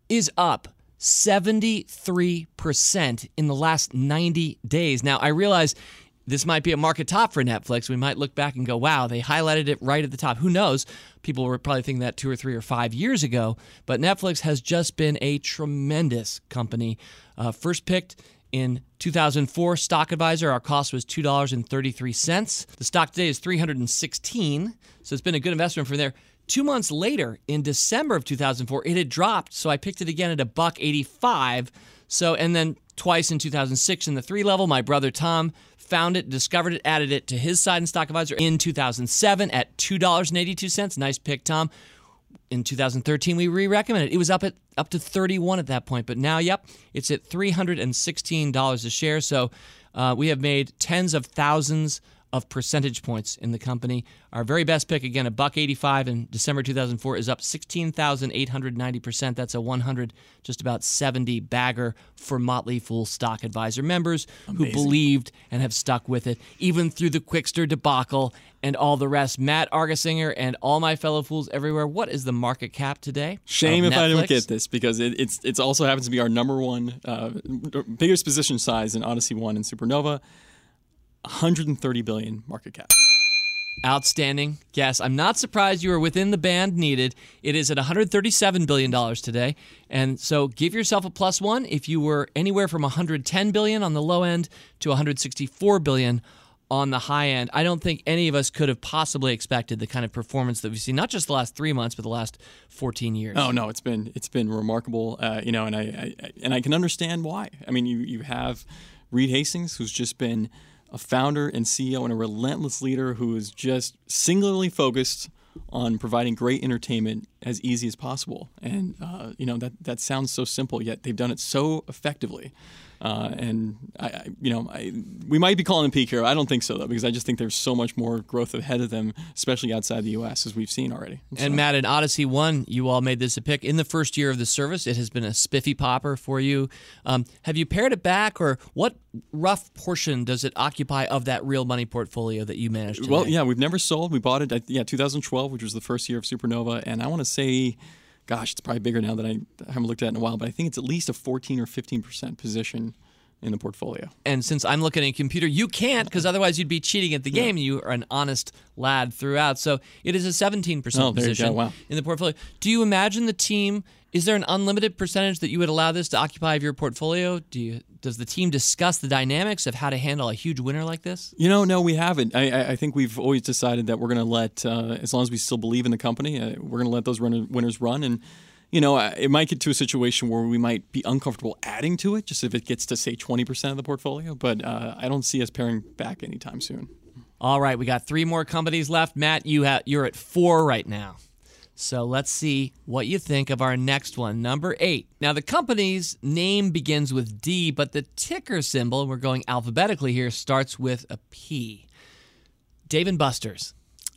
is up 73% in the last 90 days. Now, I realize this might be a market top for Netflix. We might look back and go, wow, they highlighted it right at the top. Who knows? People were probably thinking that 2 or 3 or 5 years ago. But Netflix has just been a tremendous company. First picked in 2004, Stock Advisor, our cost was $2.33. The stock today is $316, so it's been a good investment from there. 2 months later, in December of 2004, it had dropped, so I picked it again at $1.85. So, and then twice in 2006 in the 3 level, my brother Tom found it, discovered it, added it to his side in Stock Advisor in 2007 at $2.82. Nice pick, Tom. In 2013, we re-recommended it. It was up to $31 at that point, but now, yep, it's at $316 a share. So we have made tens of thousands of percentage points in the company. Our very best pick, again, $1.85 in December 2004, is up 16,890%. That's a 100, just about 70 bagger for Motley Fool Stock Advisor members. Amazing. Who believed and have stuck with it, even through the Quickster debacle and all the rest. Matt Argersinger and all my fellow fools everywhere, what is the market cap today? Shame if Netflix? I don't get this, because it's also happens to be our number one, biggest position size in Odyssey One and Supernova. $130 billion market cap. Outstanding guess. I'm not surprised you are within the band needed. It is at $137 billion today. And so give yourself a +1 if you were anywhere from $110 billion on the low end to $164 billion on the high end. I don't think any of us could have possibly expected the kind of performance that we've seen, not just the last 3 months, but the last 14 years. Oh no, it's been remarkable, and I can understand why. I mean, you have Reed Hastings, who's just been a founder and CEO and a relentless leader who is just singularly focused on providing great entertainment as easy as possible. And, that sounds so simple, yet they've done it so effectively. We might be calling it peak here. I don't think so, though, because I just think there's so much more growth ahead of them, especially outside the U.S., as we've seen already. And Matt, in Odyssey One, you all made this a pick. In the first year of the service, it has been a spiffy popper for you. Have you pared it back, or what rough portion does it occupy of that real money portfolio that you managed to make? Yeah, we've never sold. We bought it, 2012, which was the first year of Supernova, and I want to say... Gosh, it's probably bigger now that I haven't looked at it in a while, but I think it's at least a 14 or 15% position in the portfolio. And since I'm looking at a computer, you can't, because otherwise you'd be cheating at the game. You are an honest lad throughout. So it is a 17% position in the portfolio. Do you imagine the team, is there an unlimited percentage that you would allow this to occupy of your portfolio? Does the team discuss the dynamics of how to handle a huge winner like this? No, we haven't. I think we've always decided that we're going to let, as long as we still believe in the company, we're going to let those winners run. And it might get to a situation where we might be uncomfortable adding to it, just if it gets to, say, 20% of the portfolio. But I don't see us paring back anytime soon. All right, we got three more companies left. Matt, you're at 4 right now. So let's see what you think of our next one, number 8. Now, the company's name begins with D, but the ticker symbol, and we're going alphabetically here, starts with a P. Dave and Buster's.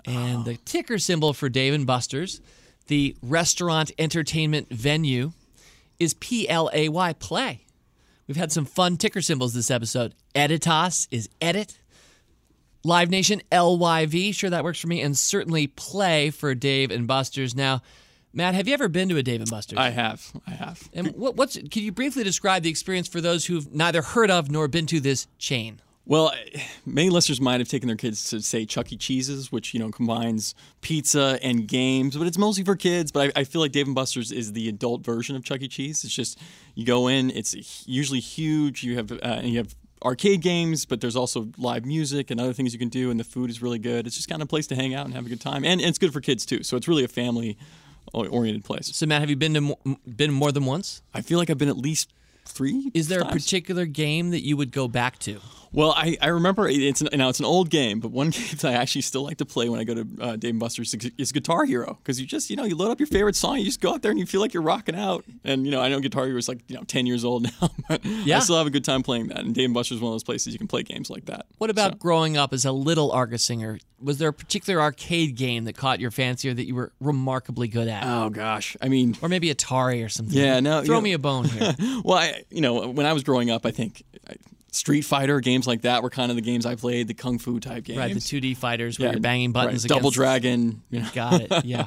And the ticker symbol for Dave and Buster's, the restaurant entertainment venue, is PLAY, play. We've had some fun ticker symbols this episode. Editas is edit. Live Nation, LYV, sure that works for me, and certainly play for Dave and Buster's. Now, Matt, have you ever been to a Dave and Buster's? I have. And can you briefly describe the experience for those who've neither heard of nor been to this chain? Well, many listeners might have taken their kids to, say, Chuck E. Cheese's, which, combines pizza and games, but it's mostly for kids. But I feel like Dave & Buster's is the adult version of Chuck E. Cheese. It's just, you go in, it's usually huge, you have arcade games, but there's also live music and other things you can do, and the food is really good. It's just kind of a place to hang out and have a good time. And it's good for kids, too, so it's really a family-oriented place. So, Matt, have you been more than once? I feel like I've been at least 3 Is there times. A particular game that you would go back to? Well, I remember, it's an old game, but one game that I actually still like to play when I go to Dave & Buster's is Guitar Hero, because you just, you load up your favorite song, you just go out there and you feel like you're rocking out. And, I know Guitar Hero is 10 years old now, but yeah. I still have a good time playing that. And Dave & Buster's is one of those places you can play games like that. What about growing up as a little Argersinger? Was there a particular arcade game that caught your fancy or that you were remarkably good at? Oh, gosh. I mean... Or maybe Atari or something. Yeah, no... Throw me a bone here. Well, when I was growing up, I think... Street Fighter, games like that were kind of the games I played, the Kung Fu type games. Right, the 2D fighters where you're banging buttons. Right. Double Dragon. Got it, yeah.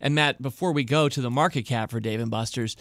And Matt, before we go to the market cap for Dave & Buster's,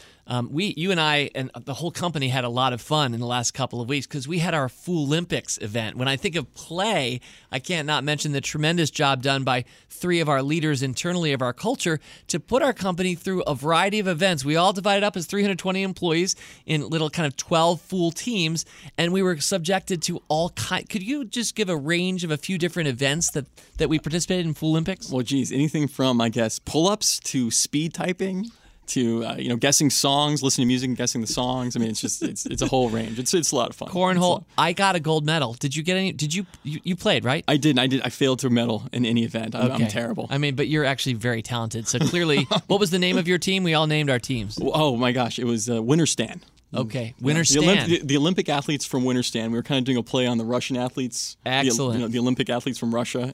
you and I and the whole company had a lot of fun in the last couple of weeks because we had our Foolympics event. When I think of play, I can't not mention the tremendous job done by 3 of our leaders internally of our culture to put our company through a variety of events. We all divided up as 320 employees in little kind of 12 Fool teams, and we were subjected to all kinds. Could you just give a range of a few different events that we participated in Foolympics? Well, geez, anything from, I guess, pull-ups, to speed typing, to guessing songs, listening to music and guessing the songs. I mean, it's a whole range. It's a lot of fun. Cornhole. I got a gold medal. Did you get any? Did you played, right? I didn't. I failed to medal in any event. I'm terrible. I mean, but you're actually very talented. So clearly, what was the name of your team? We all named our teams. Oh my gosh, it was Winterstan. Okay, Winterstan. Yeah. The Olympic athletes from Winterstan. We were kind of doing a play on the Russian athletes. Excellent. The Olympic athletes from Russia.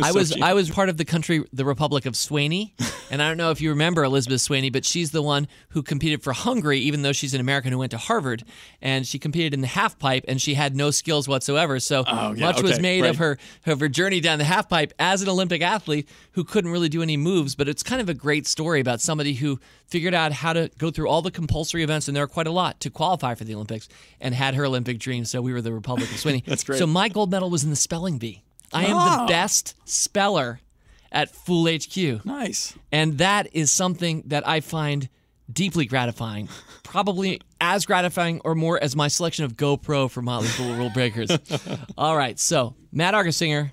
I was part of the Republic of Swaney, and I don't know if you remember Elizabeth Swaney, but she's the one who competed for Hungary, even though she's an American who went to Harvard, and she competed in the halfpipe, and she had no skills whatsoever. So was made of her journey down the halfpipe as an Olympic athlete who couldn't really do any moves. But it's kind of a great story about somebody who figured out how to go through all the compulsory events, and there are quite a lot, to qualify for the Olympics, and had her Olympic dream. So we were the Republic of Swaney. That's great. So my gold medal was in the spelling bee. I am the best speller at Fool HQ. Nice. And that is something that I find deeply gratifying, probably as gratifying or more as my selection of GoPro for Motley Fool Rule Breakers. All right, so Matt Argersinger,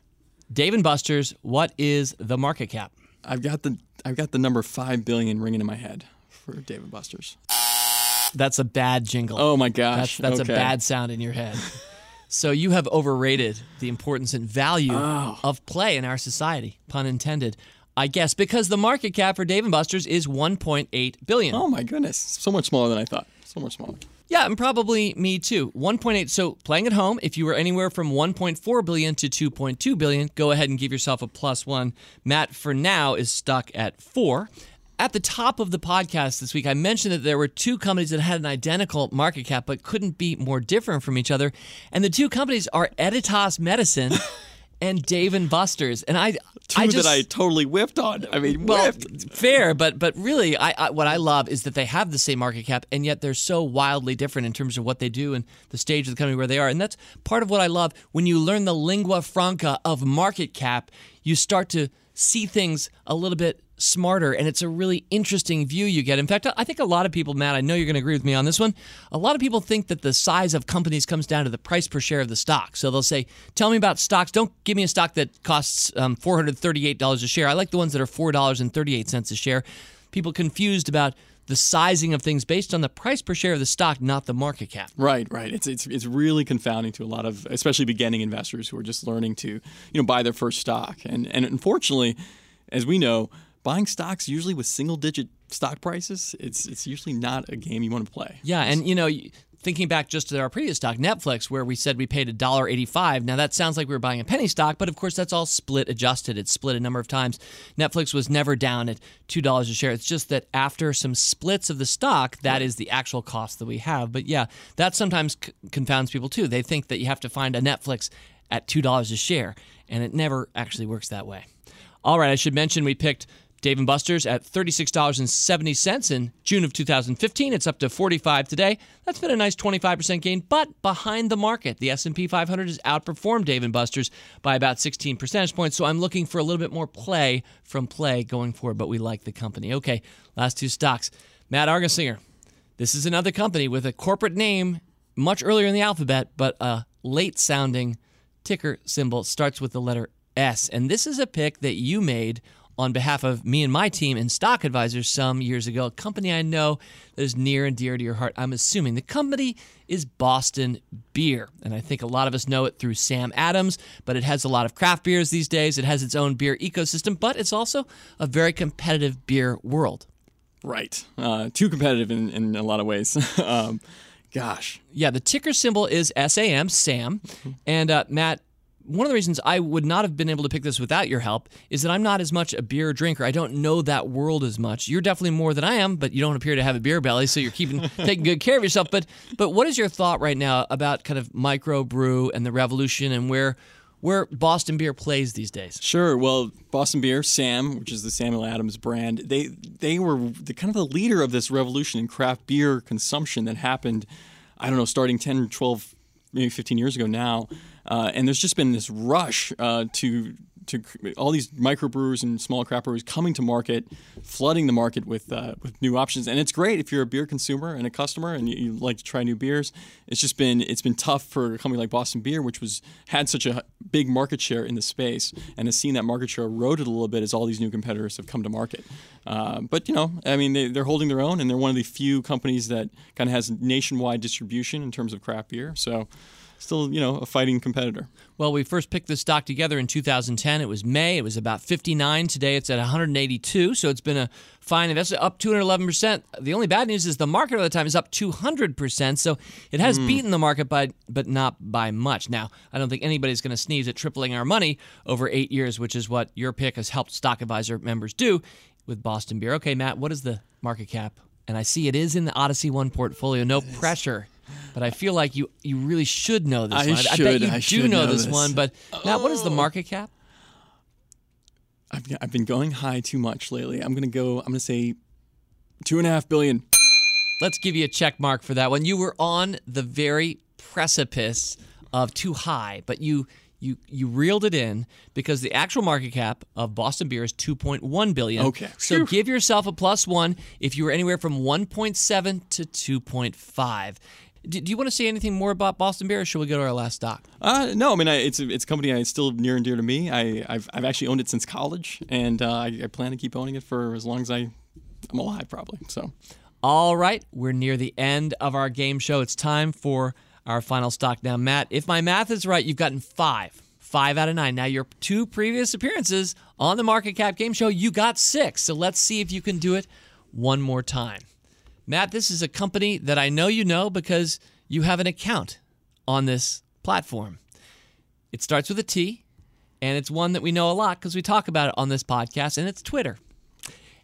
Dave and Buster's, what is the market cap? I've got the number $5 billion ringing in my head for Dave and Buster's. That's a bad jingle. Oh my gosh. That's okay. A bad sound in your head. So you have overrated the importance and value of play in our society, pun intended, I guess, because the market cap for Dave and Buster's is $1.8 billion. Oh my goodness. So much smaller than I thought. So much smaller. Yeah, and probably me too. 1.8. So playing at home, if you were anywhere from 1.4 billion to 2.2 billion, go ahead and give yourself a +1. Matt, for now, is stuck at 4. At the top of the podcast this week, I mentioned that there were two companies that had an identical market cap but couldn't be more different from each other. And the two companies are Editas Medicine and Dave and Buster's. And I totally whiffed on. I mean, whiffed. Fair, but really, I what I love is that they have the same market cap, and yet they're so wildly different in terms of what they do and the stage of the company where they are. And that's part of what I love. When you learn the lingua franca of market cap, you start to see things a little bit smarter, and it's a really interesting view you get. In fact, I think a lot of people, Matt, I know you're going to agree with me on this one, a lot of people think that the size of companies comes down to the price per share of the stock. So they'll say, tell me about stocks. Don't give me a stock that costs $438 a share. I like the ones that are $4.38 a share. People confused about the sizing of things based on the price per share of the stock, not the market cap. Right. It's really confounding to a lot of, especially beginning investors who are just learning to, buy their first stock. And unfortunately, as we know, buying stocks usually with single-digit stock prices, it's usually not a game you want to play. Yeah, and thinking back just to our previous stock, Netflix, where we said we paid $1.85. Now, that sounds like we were buying a penny stock, but of course, that's all split adjusted. It's split a number of times. Netflix was never down at $2 a share. It's just that after some splits of the stock, that is the actual cost that we have. But yeah, that sometimes confounds people too. They think that you have to find a Netflix at $2 a share, and it never actually works that way. All right, I should mention we picked Dave and Buster's at $36.70 in June of 2015. It's up to $45 today. That's been a nice 25% gain, but behind the market. The S&P 500 has outperformed Dave and Buster's by about 16 percentage points, so I'm looking for a little bit more play from play going forward, but we like the company. Okay, last two stocks. Matt Argersinger. This is another company with a corporate name much earlier in the alphabet, but a late-sounding ticker symbol. Starts with the letter S, and this is a pick that you made on behalf of me and my team in Stock Advisor some years ago, a company I know that is near and dear to your heart, I'm assuming. The company is Boston Beer, and I think a lot of us know it through Sam Adams, but it has a lot of craft beers these days. It has its own beer ecosystem, but it's also a very competitive beer world. Right. Too competitive in a lot of ways. Yeah, the ticker symbol is SAM, Sam, and Matt, one of the reasons I would not have been able to pick this without your help is that I'm not as much a beer drinker. I don't know that world as much. You're definitely more than I am, but you don't appear to have a beer belly, so you're taking good care of yourself. But what is your thought right now about kind of microbrew and the revolution and where Boston Beer plays these days? Sure. Well, Boston Beer, Sam, which is the Samuel Adams brand, they were the leader of this revolution in craft beer consumption that happened, I don't know, starting 10, 12, maybe 15 years ago now. And there's just been this rush to all these microbrewers and small craft brewers coming to market, flooding the market with new options. And it's great if you're a beer consumer and a customer and you like to try new beers. It's been tough for a company like Boston Beer, which had such a big market share in the space and has seen that market share eroded a little bit as all these new competitors have come to market. They're holding their own, and they're one of the few companies that kind of has nationwide distribution in terms of craft beer. So still, a fighting competitor. Well, we first picked this stock together in 2010. It was May. It was about $59. Today it's at $182. So it's been a fine investment, up 211%. The only bad news is the market over the time is up 200%. So it has beaten the market, but not by much. Now, I don't think anybody's going to sneeze at tripling our money over 8 years, which is what your pick has helped Stock Advisor members do with Boston Beer. Okay, Matt, what is the market cap? And I see it is in the Odyssey One portfolio. No pressure. But I feel like you really should know this one. I bet you do know this one. But now, what is the market cap? I've been going high too much lately. I'm going to say $2.5 billion. Let's give you a check mark for that one. You were on the very precipice of too high, but you You reeled it in because the actual market cap of Boston Beer is $2.1 billion. Okay. So give yourself a plus one if you were anywhere from 1.7 to 2.5. Do you want to say anything more about Boston Beer, or should we go to our last stock? No, I mean, it's a company that's still near and dear to me. I've actually owned it since college, and I plan to keep owning it for as long as I'm alive, probably. So, all right, we're near the end of our game show. It's time for our final stock. Now, Matt, if my math is right, you've gotten five out of nine. Now, your two previous appearances on the Market Cap Game Show, you got six. So let's see if you can do it one more time. Matt, this is a company that I know you know because you have an account on this platform. It starts with a T, and it's one that we know a lot because we talk about it on this podcast, and it's Twitter.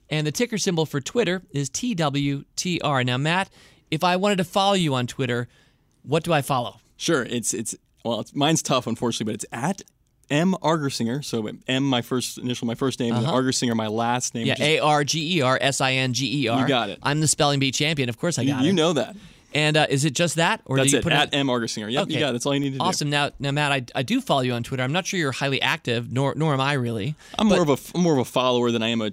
And the ticker symbol for Twitter is TWTR. Now, Matt, if I wanted to follow you on Twitter, what do I follow? Sure. Mine's tough, unfortunately, but it's at M. Argersinger, so M, my first name, and Argersinger, my last name. Yeah, A-R-G-E-R-S-I-N-G-E-R. You got it. I'm the Spelling Bee champion. Of course I got it. You know that. And is it just that? Or that's do you it, put at M. Argersinger. Yep, okay. You got it. That's all you need to do. Awesome. Now, Matt, I do follow you on Twitter. I'm not sure you're highly active, nor am I really. I'm more of a follower than I am a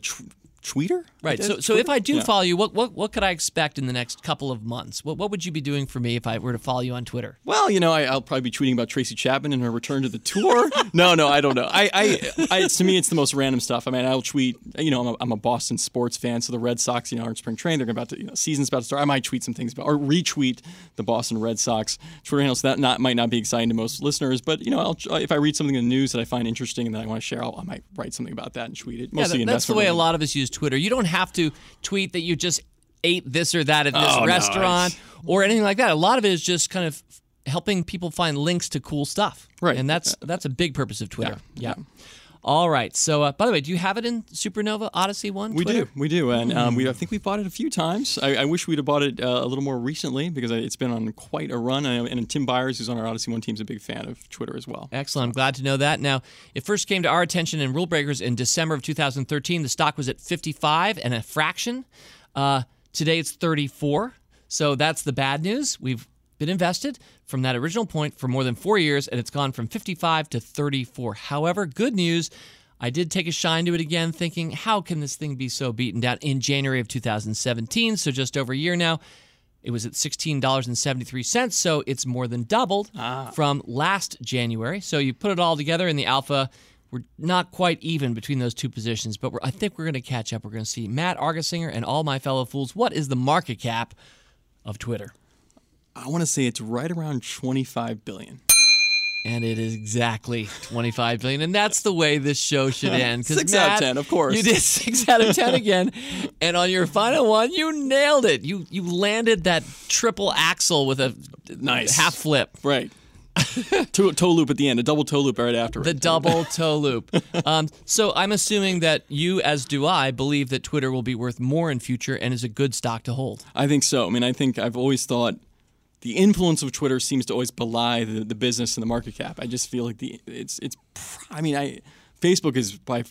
tweeter? Right. So if I do follow you, what could I expect in the next couple of months? What would you be doing for me if I were to follow you on Twitter? Well, you know, I'll probably be tweeting about Tracy Chapman and her return to the tour. No, I don't know. To me, it's the most random stuff. I mean, I'll tweet, you know, I'm a Boston sports fan, so the Red Sox, you know, are in spring training. They're about to, you know, season's about to start. I might tweet some things about, or retweet the Boston Red Sox Twitter handle, so that might not be exciting to most listeners, but, you know, if I read something in the news that I find interesting and that I want to share, I might write something about that and tweet it. Mostly investment. That's the way a lot of us use Twitter. You don't have to tweet that you just ate this or that at this restaurant or anything like that. A lot of it is just kind of helping people find links to cool stuff. Right. And that's a big purpose of Twitter. Yeah. All right. So, by the way, do you have it in Supernova Odyssey One? We do. And I think we bought it a few times. I wish we'd have bought it a little more recently because it's been on quite a run. And Tim Byers, who's on our Odyssey One team, is a big fan of Twitter as well. Excellent. I'm glad to know that. Now, it first came to our attention in Rule Breakers in December of 2013. The stock was at 55 and a fraction. Today it's 34. So that's the bad news. We've been invested from that original point for more than 4 years, and it's gone from 55 to 34. However, good news, I did take a shine to it again, thinking, how can this thing be so beaten down in January of 2017? So just over a year now, it was at $16.73, so it's more than doubled from last January. So you put it all together in the alpha. We're not quite even between those two positions, but I think we're going to catch up. We're going to see Matt Argersinger and all my fellow fools. What is the market cap of Twitter? I want to say it's right around $25 billion. And it is exactly $25 billion. And that's the way this show should end. 6 out of 10, of course. You did 6 out of 10 again. And on your final one, you nailed it. You landed that triple axel with a nice half flip. Right. toe loop at the end, a double toe loop right afterwards. The double toe loop. So I'm assuming that you, as do I, believe that Twitter will be worth more in future and is a good stock to hold. I think so. I mean, I think I've always thought the influence of Twitter seems to always belie the business and the market cap. I just feel like Facebook is by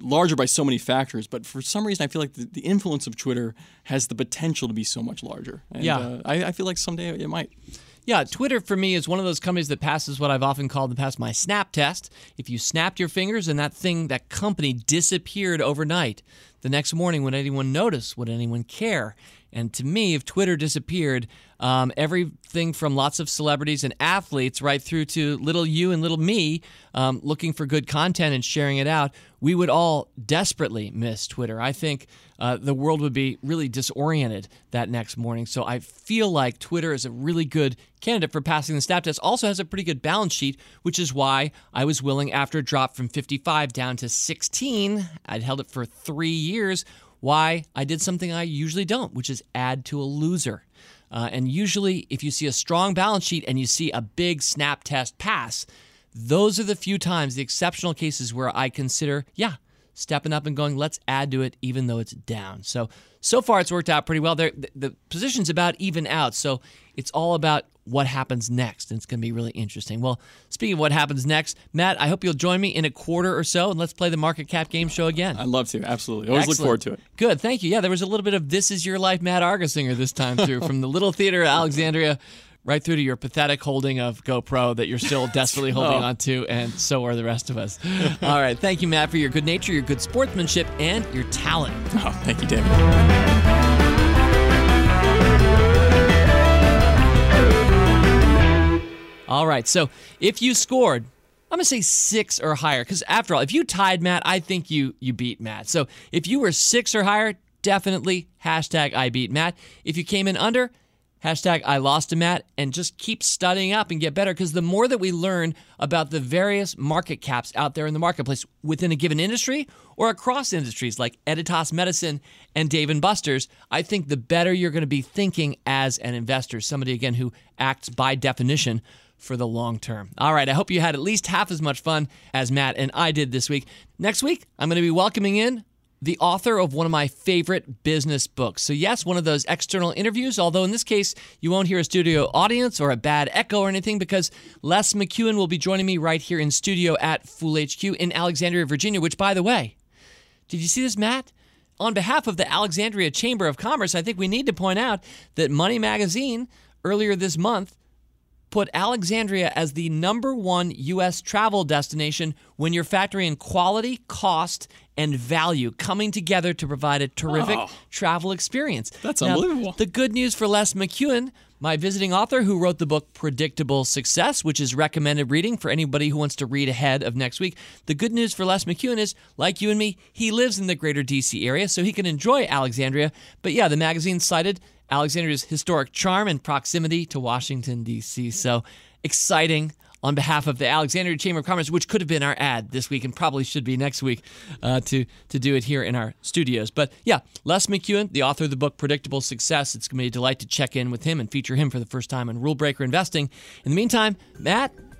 larger by so many factors, but for some reason I feel like the influence of Twitter has the potential to be so much larger. And, I feel like someday it might. Yeah, Twitter for me is one of those companies that passes what I've often called in the past my snap test. If you snapped your fingers and that company disappeared overnight, the next morning, would anyone notice? Would anyone care? And to me, if Twitter disappeared, everything from lots of celebrities and athletes right through to little you and little me looking for good content and sharing it out, we would all desperately miss Twitter. I think the world would be really disoriented that next morning. So I feel like Twitter is a really good candidate for passing the snap test. Also has a pretty good balance sheet, which is why I was willing, after it dropped from 55 down to 16, I'd held it for 3 years, why I did something I usually don't, which is add to a loser. And usually, if you see a strong balance sheet and you see a big snap test pass, those are the few times, the exceptional cases where I consider, stepping up and going, let's add to it even though it's down. So far it's worked out pretty well. The position's about even out, so it's all about what happens next, and it's going to be really interesting. Well, speaking of what happens next, Matt, I hope you'll join me in a quarter or so, and let's play the Market Cap Game Show again. I'd love to, absolutely. Always Excellent. Look forward to it. Good, thank you. Yeah, there was a little bit of This Is Your Life Matt Argersinger this time through from the Little Theater of Alexandria right through to your pathetic holding of GoPro that you're still desperately holding on to, and so are the rest of us. All right. Thank you, Matt, for your good nature, your good sportsmanship, and your talent. Oh, thank you, David. All right, so if you scored, I'm going to say 6 or higher, because after all, if you tied Matt, I think you beat Matt. So if you were 6 or higher, definitely hashtag I beat Matt. If you came in under, hashtag I lost to Matt, and just keep studying up and get better, because the more that we learn about the various market caps out there in the marketplace within a given industry or across industries like Editas Medicine and Dave and Buster's, I think the better you're going to be thinking as an investor, somebody, again, who acts by definition for the long term. All right, I hope you had at least half as much fun as Matt and I did this week. Next week, I'm going to be welcoming in the author of one of my favorite business books. So yes, one of those external interviews, although in this case, you won't hear a studio audience or a bad echo or anything, because Les McEwen will be joining me right here in studio at Fool HQ in Alexandria, Virginia, which, by the way, did you see this, Matt? On behalf of the Alexandria Chamber of Commerce, I think we need to point out that Money Magazine earlier this month put Alexandria as the #1 U.S. travel destination when you're factoring quality, cost, and value coming together to provide a terrific travel experience. That's unbelievable. The good news for Les McEwen, my visiting author who wrote the book Predictable Success, which is recommended reading for anybody who wants to read ahead of next week. The good news for Les McEwen is, like you and me, he lives in the greater D.C. area, so he can enjoy Alexandria. But yeah, the magazine cited Alexandria's historic charm and proximity to Washington, D.C. So exciting on behalf of the Alexandria Chamber of Commerce, which could have been our ad this week and probably should be next week to do it here in our studios. But yeah, Les McEwen, the author of the book Predictable Success, it's going to be a delight to check in with him and feature him for the first time on Rule Breaker Investing. In the meantime, Matt,